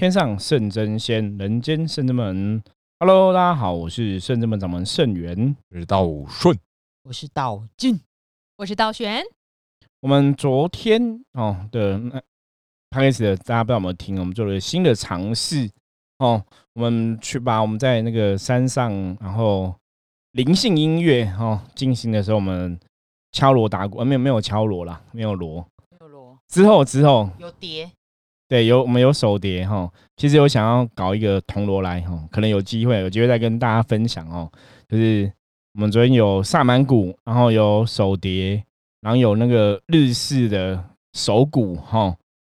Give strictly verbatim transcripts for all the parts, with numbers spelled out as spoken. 天上圣真仙，人间圣真门。Hello， 大家好，我是圣真门掌门圣元，我是道顺，我是道俊，我是道玄。我们昨天哦的 podcast 的，大家不知道有没有听？我们做了新的尝试哦，我们去把我们在那个山上，然后灵性音乐哦进行的时候，我们敲锣打鼓，呃、没有没有敲锣啦，没有锣，没有锣。之后之后有碟。对，有我们有手碟哈，其实有想要搞一个铜锣来哈，可能有机会，有机会再跟大家分享哦。就是我们昨天有萨满鼓，然后有手碟，然后有那个日式的手鼓哈，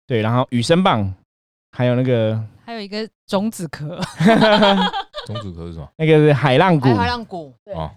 对，然后雨声棒，还有那个还有一个种子壳，种子壳是什么？那个是海浪鼓，海浪鼓，对，哦、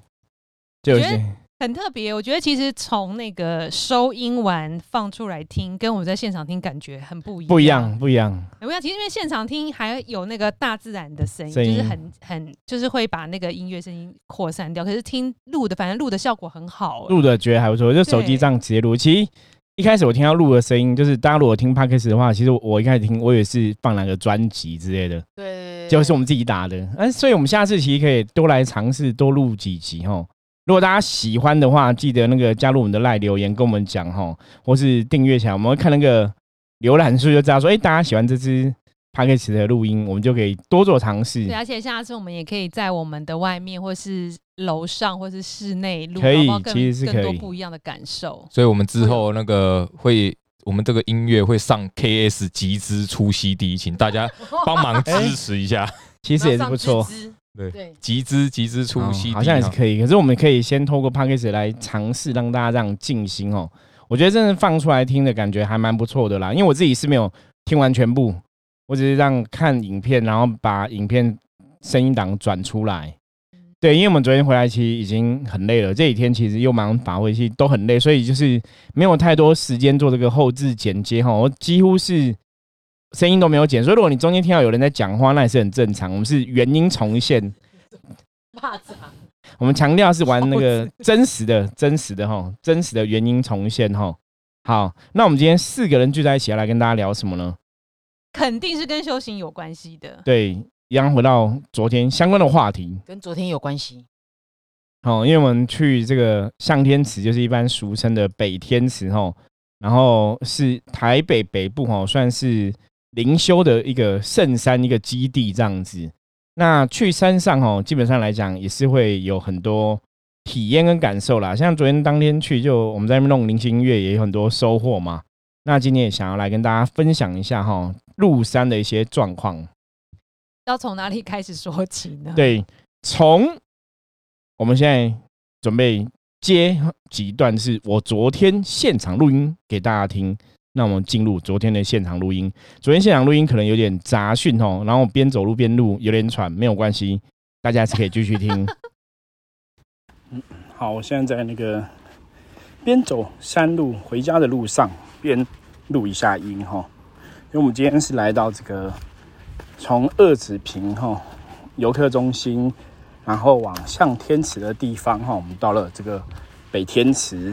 就有些很特别。我觉得其实从那个收音完放出来听，跟我们在现场听感觉很不一样，不一样，不一样，不一样。其实因为现场听还有那个大自然的声音，就是很很就是会把那个音乐声音扩散掉。可是听录的，反正录的效果很好，录的觉得还不错，就手机上直接录。其实一开始我听到录的声音，就是大家如果听 podcast 的话，其实我一开始听我也是放哪个专辑之类的，对，就是我们自己打的。啊、所以我们下次其实可以多来尝试多录几集吼。如果大家喜欢的话，记得那个加入我们的 LINE 留言跟我们讲吼，或是订阅起来，我们会看那个浏览数就知道说，哎、欸，大家喜欢这支 podcast 的录音，我们就可以多做尝试。对，而且下次我们也可以在我们的外面，或是楼上，或是室内录，可以，其实是可以更多不一样的感受。所以，我们之后那个会。我们这个音乐会上 K S 集资出 C D， 请大家帮忙支持一下。欸、其实也是不错，对，集资集资出 C D、哦、好像也是可以。可是我们可以先透过 Podcast 来尝试让大家这样静心哦。我觉得真的放出来听的感觉还蛮不错的啦，因为我自己是没有听完全部，我只是让看影片，然后把影片声音档转出来。对，因为我们昨天回来其实已经很累了，这几天其实又忙法会，其实都很累，所以就是没有太多时间做这个后置剪接哈。我几乎是声音都没有剪，所以如果你中间听到有人在讲话，那也是很正常。我们是原音重现，我们强调是玩那个真实的、真实的哈、真实的原音重现哈。好，那我们今天四个人聚在一起要来跟大家聊什么呢？肯定是跟修行有关系的。对。一样回到昨天相关的话题，跟昨天有关系。哦，因为我们去这个向天池，就是一般俗称的北天池哦，然后是台北北部哦，算是灵修的一个圣山一个基地这样子。那去山上哦，基本上来讲也是会有很多体验跟感受啦。像昨天当天去，就我们在那边弄灵性音乐，也有很多收获嘛。那今天也想要来跟大家分享一下哈，入山的一些状况。要从哪里开始说起呢？对，从我们现在准备接几段是我昨天现场录音给大家听。那我们进入昨天的现场录音。昨天现场录音可能有点杂讯哦，然后我边走路边录，有点喘，没有关系，大家还是可以继续听。嗯，好，我现在在那个边走山路回家的路上边录一下音哈，因为我们今天是来到这个。从二子坪哈游客中心，然后往向天池的地方哈，我们到了这个北天池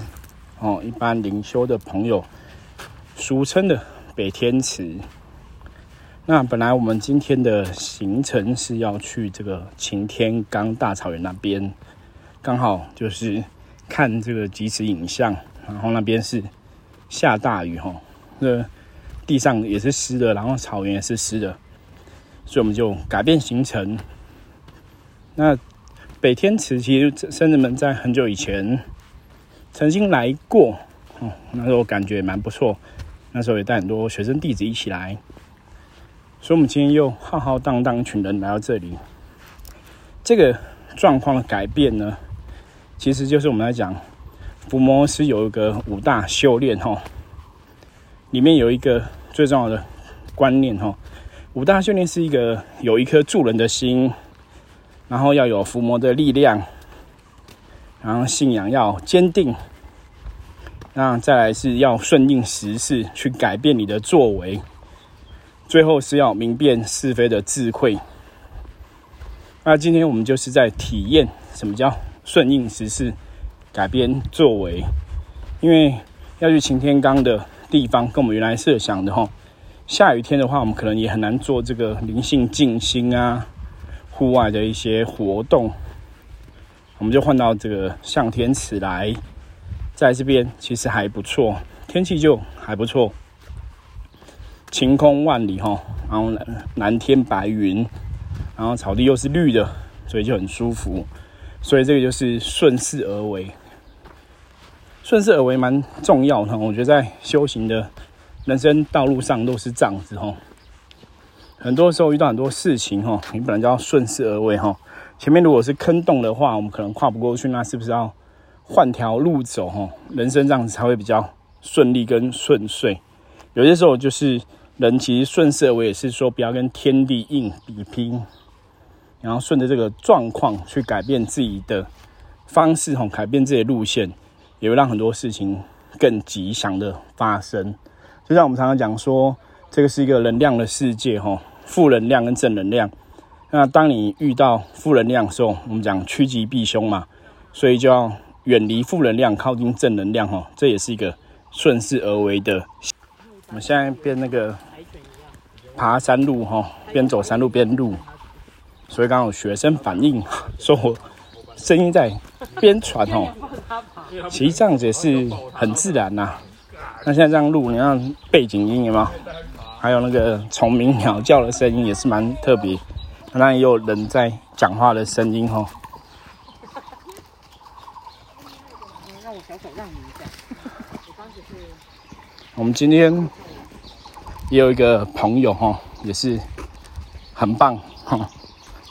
哦，一般灵修的朋友俗称的北天池。那本来我们今天的行程是要去这个擎天岗大草原那边，刚好就是看这个即时影像，然后那边是下大雨哈，那地上也是湿的，然后草原也是湿的。所以我们就改变行程。那北天池其实圣真门在很久以前曾经来过，哦、那时候感觉也蛮不错。那时候也带很多学生弟子一起来，所以我们今天又浩浩荡荡一群人来到这里。这个状况的改变呢，其实就是我们来讲，伏魔师有一个五大修炼哈、哦，里面有一个最重要的观念哈、哦。五大修炼是一个有一颗助人的心，然后要有伏魔的力量，然后信仰要坚定，那再来是要顺应时势去改变你的作为，最后是要明辨是非的智慧。那今天我们就是在体验什么叫顺应时势、改变作为，因为要去擎天岗的地方跟我们原来设想的吼。下雨天的话，我们可能也很难做这个灵性静心啊，户外的一些活动，我们就换到这个向天池来，在这边其实还不错，天气就还不错，晴空万里哈，然后蓝天白云，然后草地又是绿的，所以就很舒服。所以这个就是顺势而为，顺势而为蛮重要的。我觉得在修行的人生道路上都是这样子哈，很多时候遇到很多事情哈，你本来就要顺势而为哈。前面如果是坑洞的话，我们可能跨不过去，那是不是要换条路走哈？人生这样子才会比较顺利跟顺遂。有些时候就是人其实顺势而为，也是说不要跟天地硬比拼。然后顺着这个状况去改变自己的方式，改变自己的路线，也会让很多事情更吉祥的发生。就像我们常常讲说，这个是一个能量的世界，负能量跟正能量。那当你遇到负能量的时候，我们讲趋吉避凶嘛，所以就要远离负能量，靠近正能量，这也是一个顺势而为的。我们现在变那个爬山路，边走山路边录。所以刚刚有学生反映说我声音在边传哦，其实这样子也是很自然呐、啊。那现在这样录，你看背景音有没有？还有那个虫鸣鸟叫的声音也是蛮特别，那也有人在讲话的声音哦。让我小手让你一下，我刚只是。我们今天也有一个朋友哦，也是很棒哦。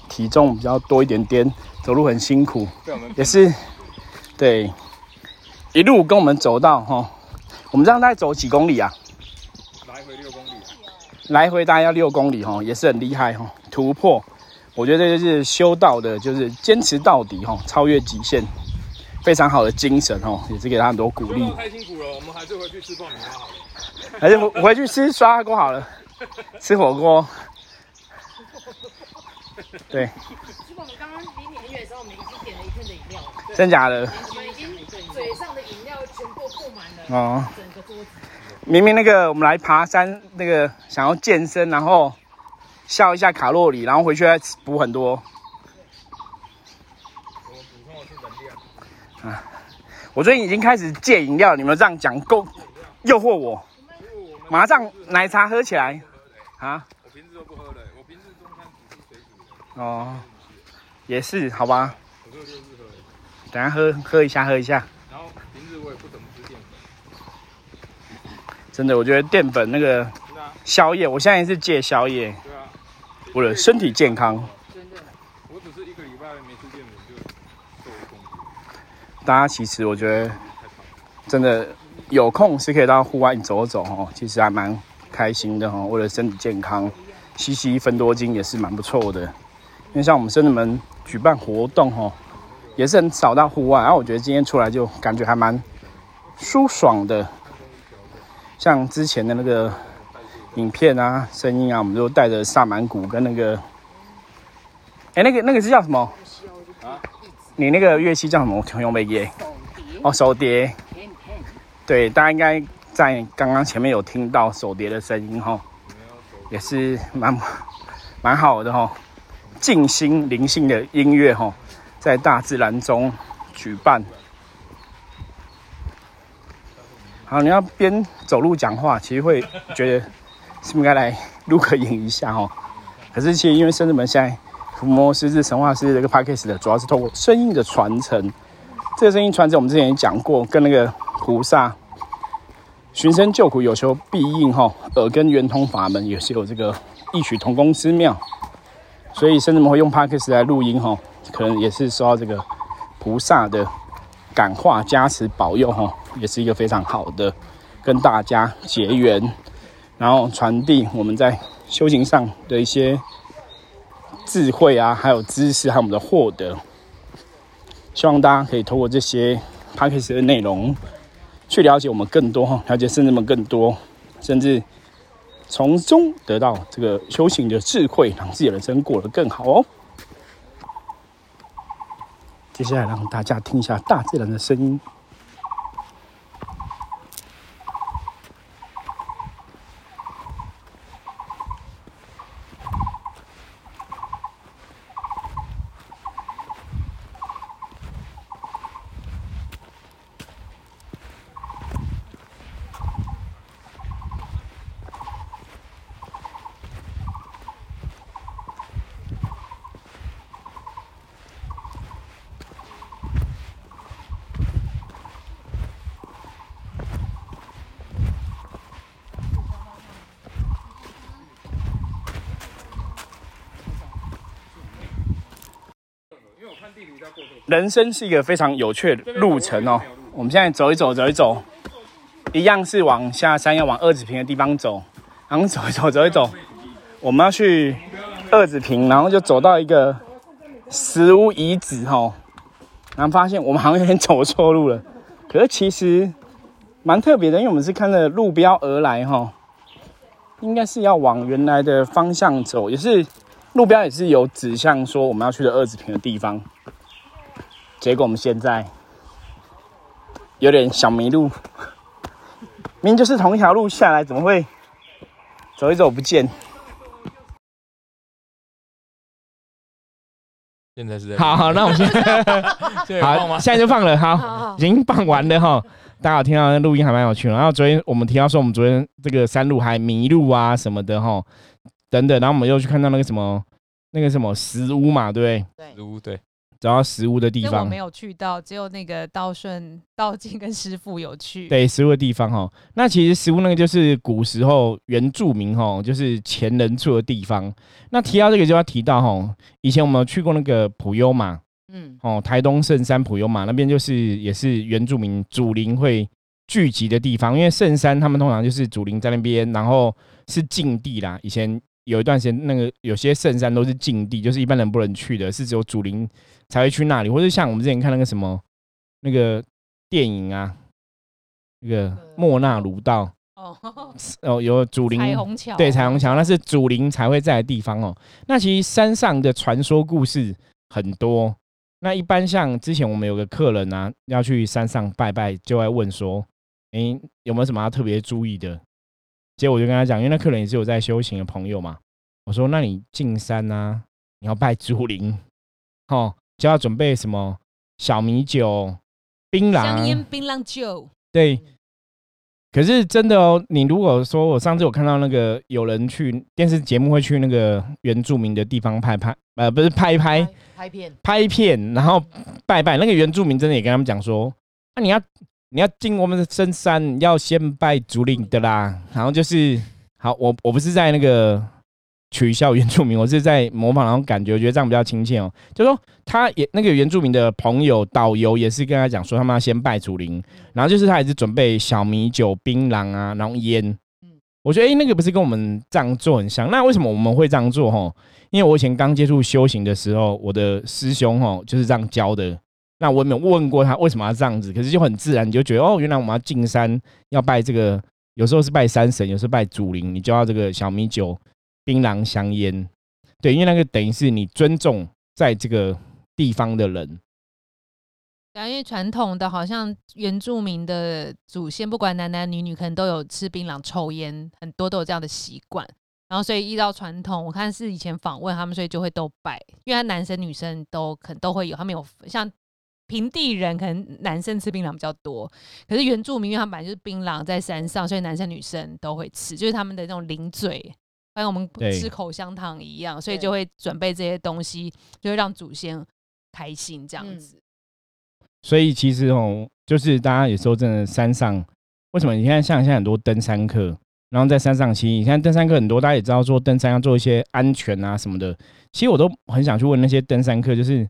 体重比较多一点点，走路很辛苦，也是对一路跟我们走到哈。我们这样大概走几公里啊？来回六公里、啊，来回大概要六公里哈，也是很厉害哈。突破，我觉得这就是修道的，就是坚持到底哈，超越极限，非常好的精神哦，也是给他很多鼓励。太辛苦了，我们还是回去吃爆米花好了，还是我回去吃涮火锅好了，吃火锅。对，其实我们刚刚离你很远的时候，我们已经点了一份的饮料了。真假的？我们已经嘴上的饮料全部布满了哦，整个桌子。明明那个我们来爬山，那个想要健身，然后消一下卡路里，然后回去再补很多。我补充的是能量啊！我最近已经开始戒饮料，你们这样讲够诱惑我，马上奶茶喝起来啊！我平时都不喝的。哦，也是，好吧。我六日喝，等下喝喝一下，喝一下。然后平时我也不怎么吃淀粉。真的，我觉得淀粉那个宵夜，我现在也是戒宵夜。对啊。为了身体健康。真的。我只是一个礼拜没吃淀粉就瘦了公斤。大家其实我觉得，真的有空是可以到户外走走哦，其实还蛮开心的哦，为了身体健康，吸吸分多精也是蛮不错的。因为像我们僧人们举办活动吼，也是很少到户外，然后我觉得今天出来就感觉还蛮舒爽的。像之前的那个影片啊、声音啊，我们都带着萨满鼓跟那个，哎、欸，那个那个是叫什么？啊？你那个乐器叫什么？我听没耶？哦，手碟。对，大家应该在刚刚前面有听到手碟的声音吼，也是蛮蛮好的吼。静心灵性的音乐吼，在大自然中举办。好，你要边走路讲话，其实会觉得是不是该来录个影一下吼？可是其实因为僧人们现在伏魔师是神话师这个 podcast 的，主要是透过声音的传承。这个声音传承我们之前也讲过，跟那个菩萨寻声救苦有求必应吼，耳根圆通法门也是有这个异曲同工之妙。所以甚至我们会用 Podcast 来录音吼，可能也是受到这个菩萨的感化加持保佑吼，也是一个非常好的跟大家结缘，然后传递我们在修行上的一些智慧啊，还有知识，还有我们的获得。希望大家可以透过这些 Podcast 的内容去了解我们更多哈，了解甚至我们更多，甚至从中得到这个修行的智慧，让自己的人生过得更好哦。接下来让大家听一下大自然的声音。人生是一个非常有趣的路程哦。我们现在走一走，走一走，一样是往下山，要往二子坪的地方走。然后走一走，走一走，我们要去二子坪，然后就走到一个石屋遗址哦。然后发现我们好像有点走错路了，可是其实蛮特别的，因为我们是看着路标而来哈，应该是要往原来的方向走，也是路标也是有指向说我们要去的二子坪的地方。结果我们现在有点小迷路，明明就是同一条路下来，怎么会走一走不见？现在是在好好，那我们 现, 在好现在就放了，好，好好已经放完了哈。大家有听到那录音还蛮有趣的。然后昨天我们提到说，我们昨天这个山路还迷路啊什么的哈，等等。然后我们又去看到那个什么那个什么石屋嘛，对不对？石屋对，找到石屋的地方。我没有去到，只有那个道顺、道进跟师傅有去。对，石屋的地方哈，那其实石屋那个就是古时候原住民哈，就是前人住的地方。那提到这个就要提到哈，以前我们有去过那个普悠玛。嗯哦，台东圣山普悠玛那边就是也是原住民祖灵会聚集的地方，因为圣山他们通常就是祖灵在那边，然后是禁地啦。以前有一段时间，那个有些圣山都是禁地，就是一般人不能去的，是只有祖灵才会去那里，或者像我们之前看那个什么那个电影啊，那个莫那鲁道。哦，有祖灵，对，彩虹桥，那是祖灵才会在的地方哦。那其实山上的传说故事很多。那一般像之前我们有个客人啊，要去山上拜拜，就会问说，诶、欸、有没有什么要特别注意的？结果我就跟他讲，因为那客人也是有在修行的朋友嘛，我说那你进山啊，你要拜祖灵，哦，就要准备什么小米酒、槟榔、香烟、槟榔酒。对，可是真的哦，你如果说我上次我看到那个有人去电视节目会去那个原住民的地方拍拍，呃，不是拍拍拍片拍片，然后拜拜。那个原住民真的也跟他们讲说，啊，你要你要进我们的深山，要先拜祖灵的啦。然后就是，好，我我不是在那个取笑原住民，我是在模仿，然后感觉我觉得这样比较亲切哦。就说他也那个原住民的朋友导游也是跟他讲说，他们要先拜祖灵，然后就是他也是准备小米酒、槟榔啊，然后烟。嗯，我觉得哎、欸，那个不是跟我们这样做很像？那为什么我们会这样做？吼，因为我以前刚接触修行的时候，我的师兄吼就是这样教的。那我也没有问过他为什么要这样子，可是就很自然，你就觉得哦，原来我们要进山要拜这个，有时候是拜山神，有时候拜祖灵，你就要这个小米酒。槟榔香烟，对，因为那个等于是你尊重在这个地方的人。因为传统的好像原住民的祖先，不管男男女女，可能都有吃槟榔、抽烟，很多都有这样的习惯。然后所以依照传统，我看是以前访问他们，所以就会都拜，因为他男生女生都可能都会有，他们有像。平地人可能男生吃槟榔比较多，可是原住民因为他们本来就是槟榔在山上，所以男生女生都会吃，就是他们的那种零嘴。跟我们吃口香糖一样，所以就会准备这些东西，就会让祖先开心这样子。嗯、所以其实哦，就是大家有时候真的山上，为什么你看像现在很多登山客，然后在山上，其实你看登山客很多，大家也知道说登山要做一些安全啊什么的。其实我都很想去问那些登山客，就是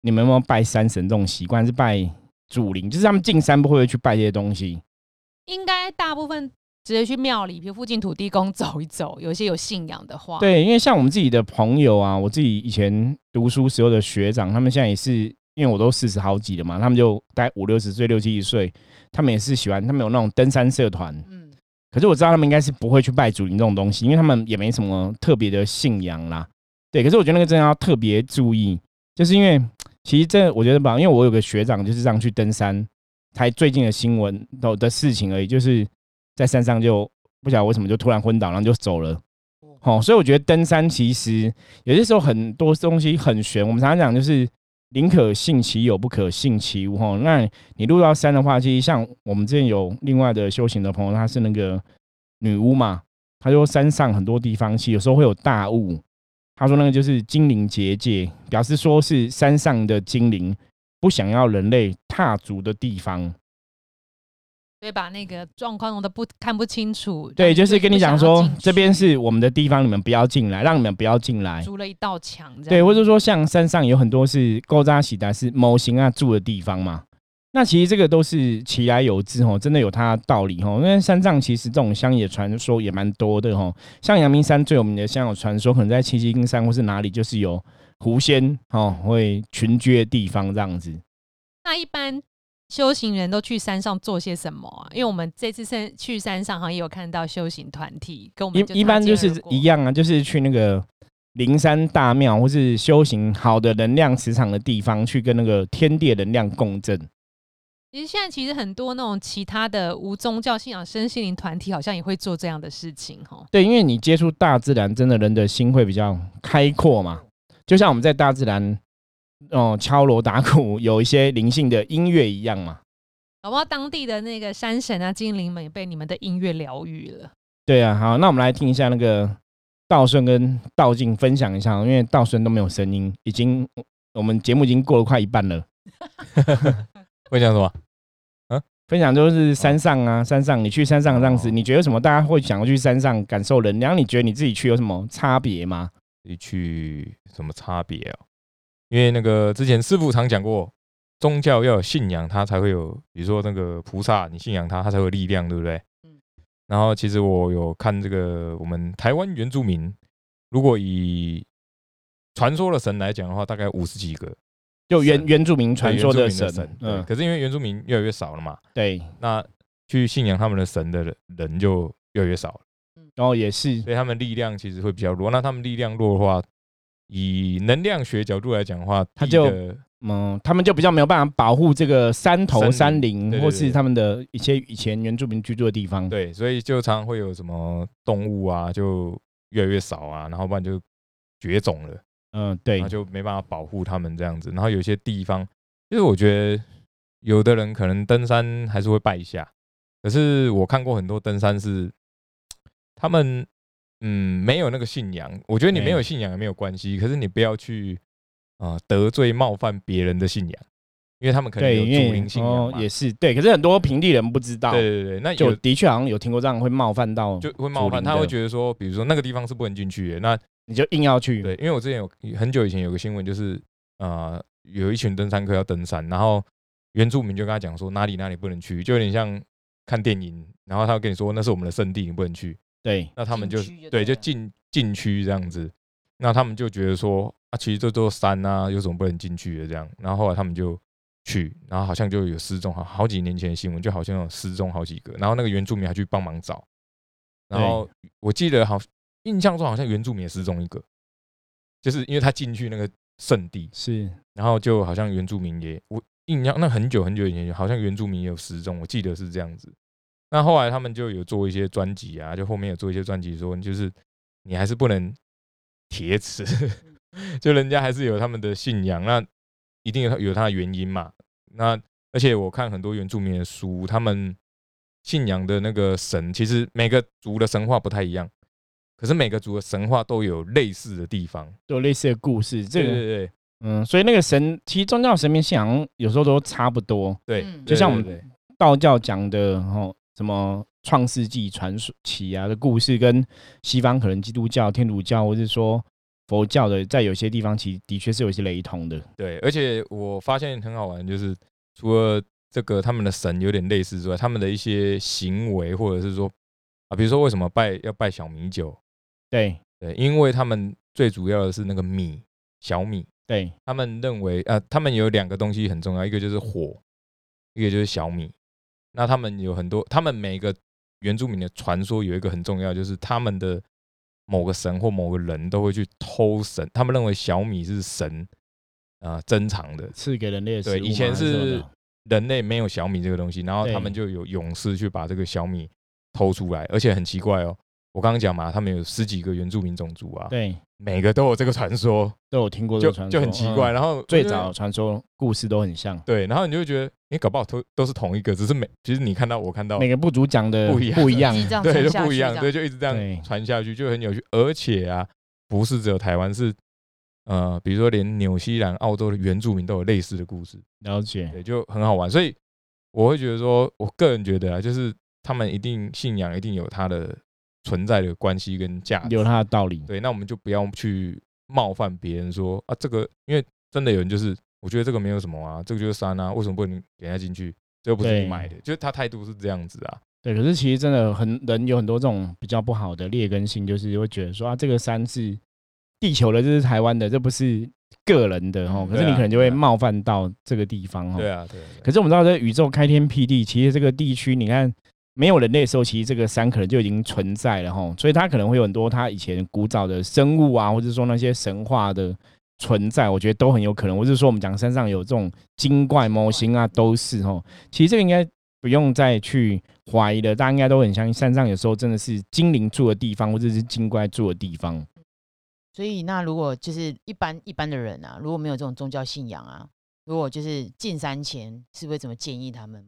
你们有没有拜山神这种习惯，是拜祖灵，就是他们进山不会去拜这些东西？应该大部分。直接去庙里，比如附近土地公走一走，有一些有信仰的话。对，因为像我们自己的朋友啊，我自己以前读书时候的学长，他们现在也是，因为我都四十好几了嘛，他们就大概五六十岁、六七十岁，他们也是喜欢，他们有那种登山社团。嗯。可是我知道他们应该是不会去拜祖灵这种东西，因为他们也没什么特别的信仰啦。对，可是我觉得那个真的要特别注意，就是因为其实这我觉得吧，因为我有个学长就是这样去登山，才最近的新闻的事情而已，就是。在山上就不晓得为什么就突然昏倒，然后就走了。哦，所以我觉得登山其实有些时候很多东西很玄。我们常常讲就是宁可信其有，不可信其无。哦，那你入到山的话，其实像我们之前有另外的修行的朋友，他是那个女巫嘛，他说山上很多地方其实有时候会有大雾，他说那个就是精灵结界，表示说是山上的精灵不想要人类踏足的地方。所以把那个状况弄得不看不清楚。对，就是跟你讲说，这边是我们的地方，你们不要进来，让你们不要进来，筑了一道墙。对，或者说像山上有很多是古早时代是某型啊住的地方嘛。那其实这个都是其来有之，真的有它的道理。因为山上其实这种乡野传说也蛮多的，像阳明山最有名的乡野传说，可能在七七金山或是哪里，就是有狐仙会群居的地方这样子。那一般修行人都去山上做些什么啊？因为我们这次去山上好像也有看到修行团体跟我们就一般就是一样啊，就是去那个灵山大庙或是修行好的能量磁场的地方，去跟那个天地的能量共振。其实现在其实很多那种其他的无宗教信仰身心灵团体好像也会做这样的事情。对，因为你接触大自然，真的人的心会比较开阔嘛。就像我们在大自然、呃、敲锣打鼓有一些灵性的音乐一样嘛，搞不好当地的那个山神啊精灵们也被你们的音乐疗愈了。对啊，好，那我们来听一下那个道顺跟道静分享一下，因为道顺都没有声音，已经我们节目已经过了快一半了。会讲什么？分享就是山上啊，山上你去山上这样子，你觉得什么？大家会想要去山上感受能量？你觉得你自己去有什么差别吗？自己去什么差别啊？因为那个之前师父常讲过，宗教要有信仰，它才会有，比如说那个菩萨，你信仰它，它才有力量，对不对？嗯。然后其实我有看这个，我们台湾原住民，如果以传说的神来讲的话，大概五十几个。就 原, 原住民传说的 神, 的神、嗯、可是因为原住民越来越少了嘛，对，那去信仰他们的神的人就越来越少了，然后、哦、也是，所以他们力量其实会比较弱。那他们力量弱的话，以能量学角度来讲的话，他就嗯，他们就比较没有办法保护这个山头山林，或是他们的一些以前原住民居住的地方。对，所以就常常会有什么动物啊，就越来越少啊，然后不然就绝种了。嗯，对，那就没办法保护他们这样子。然后有些地方，就是我觉得有的人可能登山还是会拜一下，可是我看过很多登山是他们嗯没有那个信仰。我觉得你没有信仰也没有关系，可是你不要去、呃、得罪冒犯别人的信仰，因为他们可能有祖灵信仰嘛、哦、也是对。可是很多平地人不知道，对对对，那有就的确好像有听过这样会冒犯到，就会冒犯，他会觉得说，比如说那个地方是不能进去的，那你就硬要去。对，因为我之前有很久以前有个新闻，就是呃有一群登山客要登山，然后原住民就跟他讲说哪里哪里不能去，就有点像看电影，然后他会跟你说那是我们的圣地，你不能去。对，那他们就对就进禁区这样子，那他们就觉得说啊，其实这座山啊有什么不能进去的这样。然后后来他们就去，然后好像就有失踪，好几年前的新闻，就好像有失踪好几个，然后那个原住民还去帮忙找，然后我记得好。印象中好像原住民也失踪一个，就是因为他进去那个圣地是，然后就好像原住民也，我印象那很久很久以前，好像原住民也有失踪，我记得是这样子。那后来他们就有做一些专辑啊，就后面有做一些专辑说，就是你还是不能铁齿，就人家还是有他们的信仰，那一定有他的原因嘛。那而且我看很多原住民的书，他们信仰的那个神，其实每个族的神话不太一样。可是每个族的神话都有类似的地方，都有类似的故事。这个对对对，嗯，所以那个神，其实宗教神明信仰有时候都差不多。对，就像我们道教讲的，哦，什么创世纪传奇啊的故事，跟西方可能基督教、天主教或是说佛教的，在有些地方其实的确是有一些雷同的。对，而且我发现很好玩，就是除了这个他们的神有点类似之外，他们的一些行为或者是说啊，比如说为什么拜要拜小米酒？对对，因为他们最主要的是那个米，小米。对，他们认为啊、呃，他们有两个东西很重要，一个就是火，一个就是小米。那他们有很多，他们每个原住民的传说有一个很重要，就是他们的某个神或某个人都会去偷神，他们认为小米是神啊、呃、珍藏的，赐给人类的食物。对，以前是人类没有小米这个东西，然后他们就有勇士去把这个小米偷出来，而且很奇怪哦。我刚刚讲嘛，他们有十几个原住民种族啊，对，每个都有这个传说，都有听过这个传说， 就, 就很奇怪。嗯、然后最早传说故事都很像，对，然后你就会觉得，你搞不好都都是同一个，只是每其实你看到我看到每个部族讲的不一样，不一样，对，就不一样，对，就一直这样传下去，就很有趣。而且啊，不是只有台湾，是呃，比如说连纽西兰、澳洲的原住民都有类似的故事，了解，对，就很好玩。所以我会觉得说，我个人觉得啊，就是他们一定信仰一定有它的存在的关系跟价值，有它的道理。对，那我们就不要去冒犯别人说啊，这个因为真的有人就是我觉得这个没有什么啊，这个就是山啊，为什么不能给人家进去？这又不是你买的，就是他态度是这样子啊。对，可是其实真的很人有很多这种比较不好的劣根性，就是会觉得说啊，这个山是地球的，这是台湾的，这不是个人的、哦、可是你可能就会冒犯到这个地方、哦、对啊，对啊，对啊。可是我们知道这宇宙开天辟地，其实这个地区你看没有人类的时候，其实这个山可能就已经存在了、哦、所以它可能会有很多它以前古早的生物啊，或者说那些神话的存在，我觉得都很有可能。或者说我们讲山上有这种精怪模型啊，都是、哦、其实这个应该不用再去怀疑了，大家应该都很相信山上有时候真的是精灵住的地方，或者是精怪住的地方。所以那如果就是一般一般的人啊，如果没有这种宗教信仰啊，如果就是进山前是不是怎么建议他们？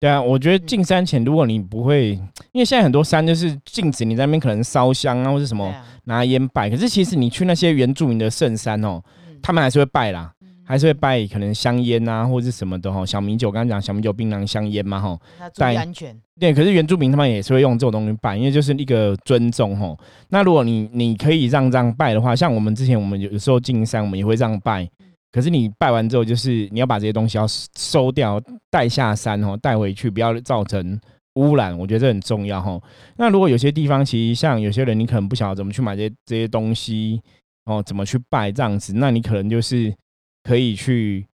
对啊，我觉得进山前如果你不会，因为现在很多山就是禁止你在那边可能烧香啊，或是什么、啊、拿烟拜，可是其实你去那些原住民的圣山哦、嗯、他们还是会拜啦，还是会拜可能香烟啊或是什么的、哦、小米酒，刚刚讲小米酒、槟榔、香烟嘛、哦、他注意安全。对，可是原住民他们也是会用这种东西拜，因为就是一个尊重、哦、那如果 你, 你可以让这样拜的话，像我们之前我们有时候进山我们也会这样拜，可是你拜完之后就是你要把这些东西要收掉带下山、哦、带回去，不要造成污染，我觉得这很重要、哦、那如果有些地方其实像有些人你可能不晓得怎么去买这 些, 这些东西、哦、怎么去拜这样子，那你可能就是可以去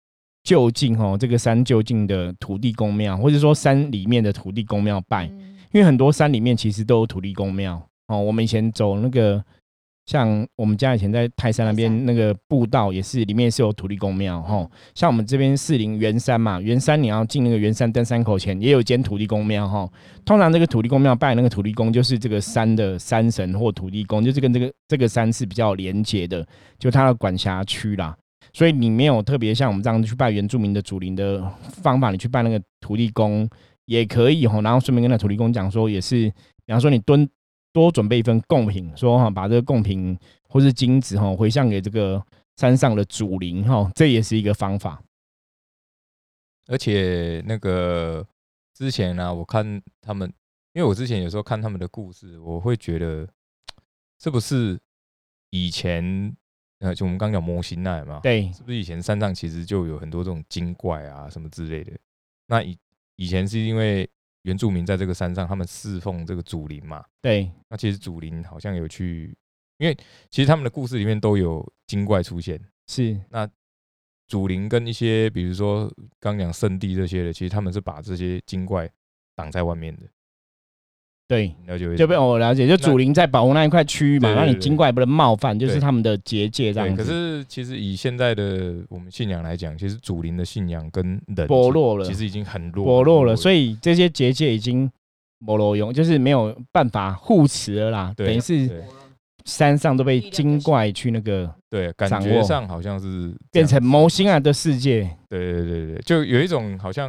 就近、哦、这个山就近的土地公庙，或者说山里面的土地公庙拜、嗯、因为很多山里面其实都有土地公庙、哦、我们以前走那个像我们家以前在泰山那边那个步道也是里面是有土地公庙、哦、像我们这边士林圆山嘛，圆山你要进那个圆山登山口前也有一间土地公庙、哦、通常这个土地公庙拜那个土地公就是这个山的山神或土地公，就是跟这个这个山是比较连结的，就它的管辖区啦，所以你没有特别像我们这样去拜原住民的祖灵的方法，你去拜那个土地公也可以，然后顺便跟那土地公讲说，也是比方说你蹲多准备一份贡品，说把这个贡品或是金子回向给这个山上的祖灵，这也是一个方法。而且那个之前啊，我看他们，因为我之前有时候看他们的故事，我会觉得是不是以前呃，就我们刚讲摩西那嘛，对，是不是以前山上其实就有很多这种精怪啊什么之类的？那以以前是因为原住民在这个山上，他们侍奉这个祖灵嘛，对。那其实祖灵好像有去，因为其实他们的故事里面都有精怪出现，是。那祖灵跟一些比如说刚讲圣地这些的，其实他们是把这些精怪挡在外面的。对，就被我了解，就祖灵在保护那一块区域嘛，让你精怪不能冒犯，就是他们的结界这样子。可是其实以现在的我们信仰来讲，其实祖灵的信仰跟人薄弱了，其实已经很弱，薄弱了，所以这些结界已经没有用，就是没有办法护持了啦。等于是山上都被精怪去那个对，感觉上好像是变成魔星啊的世界。对对对对，就有一种好像。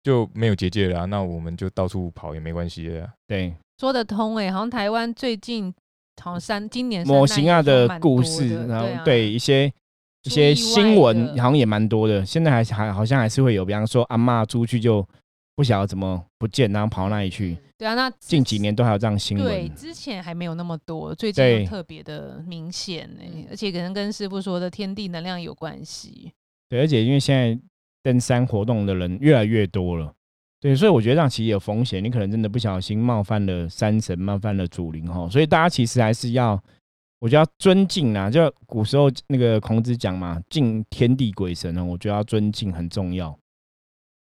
就没有结界了、啊、那我们就到处跑也没关系了、啊。对，说得通哎、欸，好像台湾最近好像山今年摩西亚的故事，然后 对,、啊、对一些一些新闻好像也蛮多的。现在 还, 还好像还是会有，比方说阿嬷出去就不晓得怎么不见，然后跑到那里去。对啊，那近几年都还有这样新闻。对，之前还没有那么多，最近又特别的明显、欸、而且可能跟师傅说的天地能量有关系。对，而且因为现在。登山活动的人越来越多了，对，所以我觉得这样其实有风险，你可能真的不小心冒犯了山神，冒犯了祖灵，所以大家其实还是要，我觉得要尊敬啦，就古时候那个孔子讲嘛，敬天地鬼神，我觉得要尊敬很重要。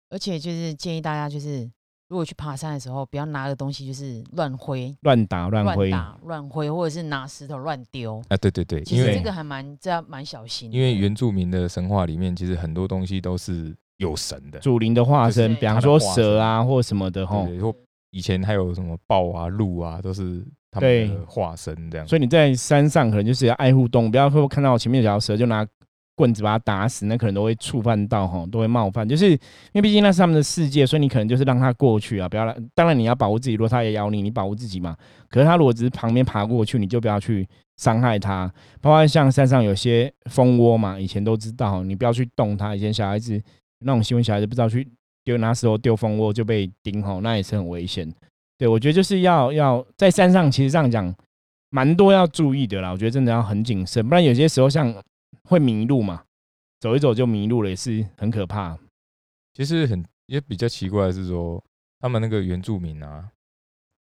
而且就是建议大家，就是如果去爬山的时候，不要拿的东西就是乱挥、乱打、乱挥、乱挥，或者是拿石头乱丢啊！对对对，其实这个还蛮这蛮小心的。因为原住民的神话里面，其实很多东西都是有神的，祖灵的化身，就是、比方说蛇啊或什么的吼。以前还有什么豹啊、鹿啊，都是他们的化身这样。所以你在山上可能就是要爱护动物，不要会看到前面有条蛇就拿。棍子把他打死，那可能都会触犯到，都会冒犯，就是因为毕竟那是他们的世界，所以你可能就是让他过去啊，不要，当然你要保护自己，如果他也咬你，你保护自己嘛。可是他如果只是旁边爬过去，你就不要去伤害他。包括像山上有些蜂窝嘛，以前都知道，你不要去动它。以前小孩子那种新闻，小孩子不知道去丢那时候丢蜂窝就被叮吼，那也是很危险。对，我觉得就是要要在山上，其实这样讲蛮多要注意的啦，我觉得真的要很谨慎，不然有些时候像会迷路嘛，走一走就迷路了，也是很可怕。其实很也比较奇怪的是说，他们那个原住民啊，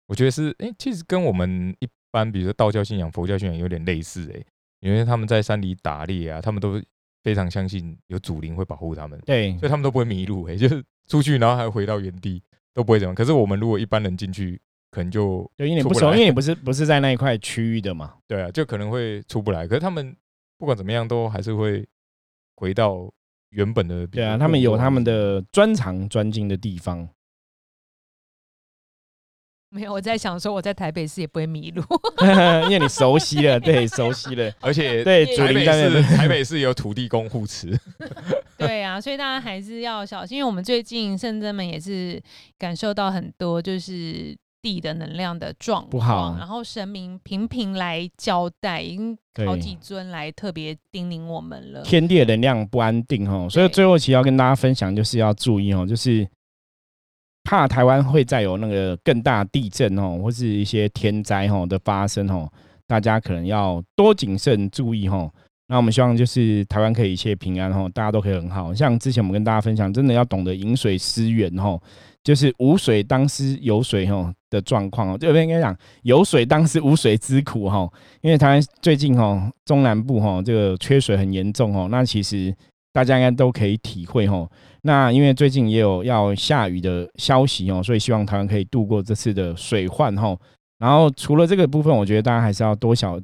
我觉得是、欸、其实跟我们一般比如说道教信仰佛教信仰有点类似、欸、因为他们在山里打猎啊，他们都非常相信有祖灵会保护他们，对，所以他们都不会迷路、欸、就是出去然后还回到原地都不会怎么。可是我们如果一般人进去可能就就因为你不熟，因为你不是不是在那一块区域的嘛，对啊，就可能会出不来。可是他们不管怎么样都还是会回到原本的，对啊，他们有他们的专长专精的地方。没有，我在想说我在台北市也不会迷路因为你熟悉了，对，熟悉了，而且对台北市台北市有土地公护持对啊，所以大家还是要小心，因为我们最近圣真们也是感受到很多就是地的能量的状况不好，然后神明频频来交代，已经好几尊来特别叮咛我们了，天地的能量不安定、哦、所以最后期要跟大家分享就是要注意、哦、就是怕台湾会再有那个更大地震、哦、或是一些天灾、哦、的发生、哦、大家可能要多谨慎注意、哦、那我们希望就是台湾可以一切平安、哦、大家都可以很好。像之前我们跟大家分享真的要懂得饮水思源、哦、就是无水当思有水、哦、的状况、哦、这边应该讲有水当思无水之苦、哦、因为台湾最近、哦、中南部、哦、这个缺水很严重、哦、那其实大家应该都可以体会吼，那因为最近也有要下雨的消息哦，所以希望台湾可以度过这次的水患吼。然后除了这个部分，我觉得大家还是要多小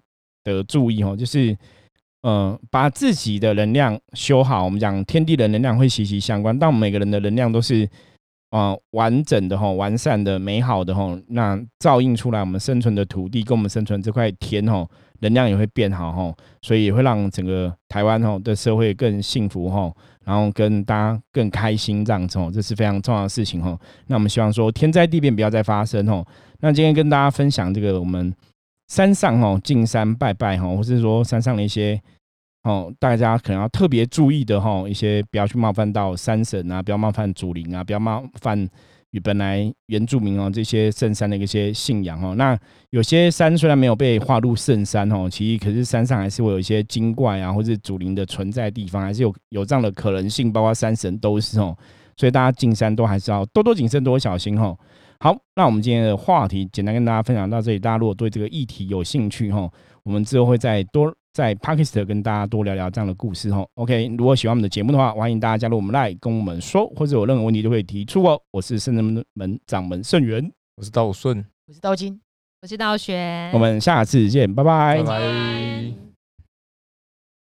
的注意吼，就是呃把自己的能量修好。我们讲天地的能量会息息相关，但我们每个人的能量都是呃完整的吼、完善的、美好的吼，那照映出来我们生存的土地跟我们生存这块天吼。能量也会变好，所以也会让整个台湾的社会更幸福，然后跟大家更开心，这样子这是非常重要的事情。那我们希望说天灾地变不要再发生。那今天跟大家分享这个我们山上进山拜拜，或是说山上的一些大家可能要特别注意的一些，不要去冒犯到山神啊，不要冒犯祖灵啊，不要冒犯与本来原住民、哦、这些圣山的一些信仰、哦、那有些山虽然没有被划入圣山、哦、其实可是山上还是会有一些精怪啊，或是祖灵的存在的地方，还是 有, 有这样的可能性，包括山神都是、哦、所以大家进山都还是要多多谨慎多小心、哦、好，那我们今天的话题简单跟大家分享到这里，大家如果对这个议题有兴趣、哦、我们之后会再多在 Podcast 跟大家多聊聊这样的故事、哦、OK， 如果喜欢我们的节目的话，欢迎大家加入我们 LINE 跟我们说，或者有任何问题都可以提出哦。我是圣真门掌门圣元，我是道顺，我是道金，我是道玄，我们下次见，拜拜，拜拜。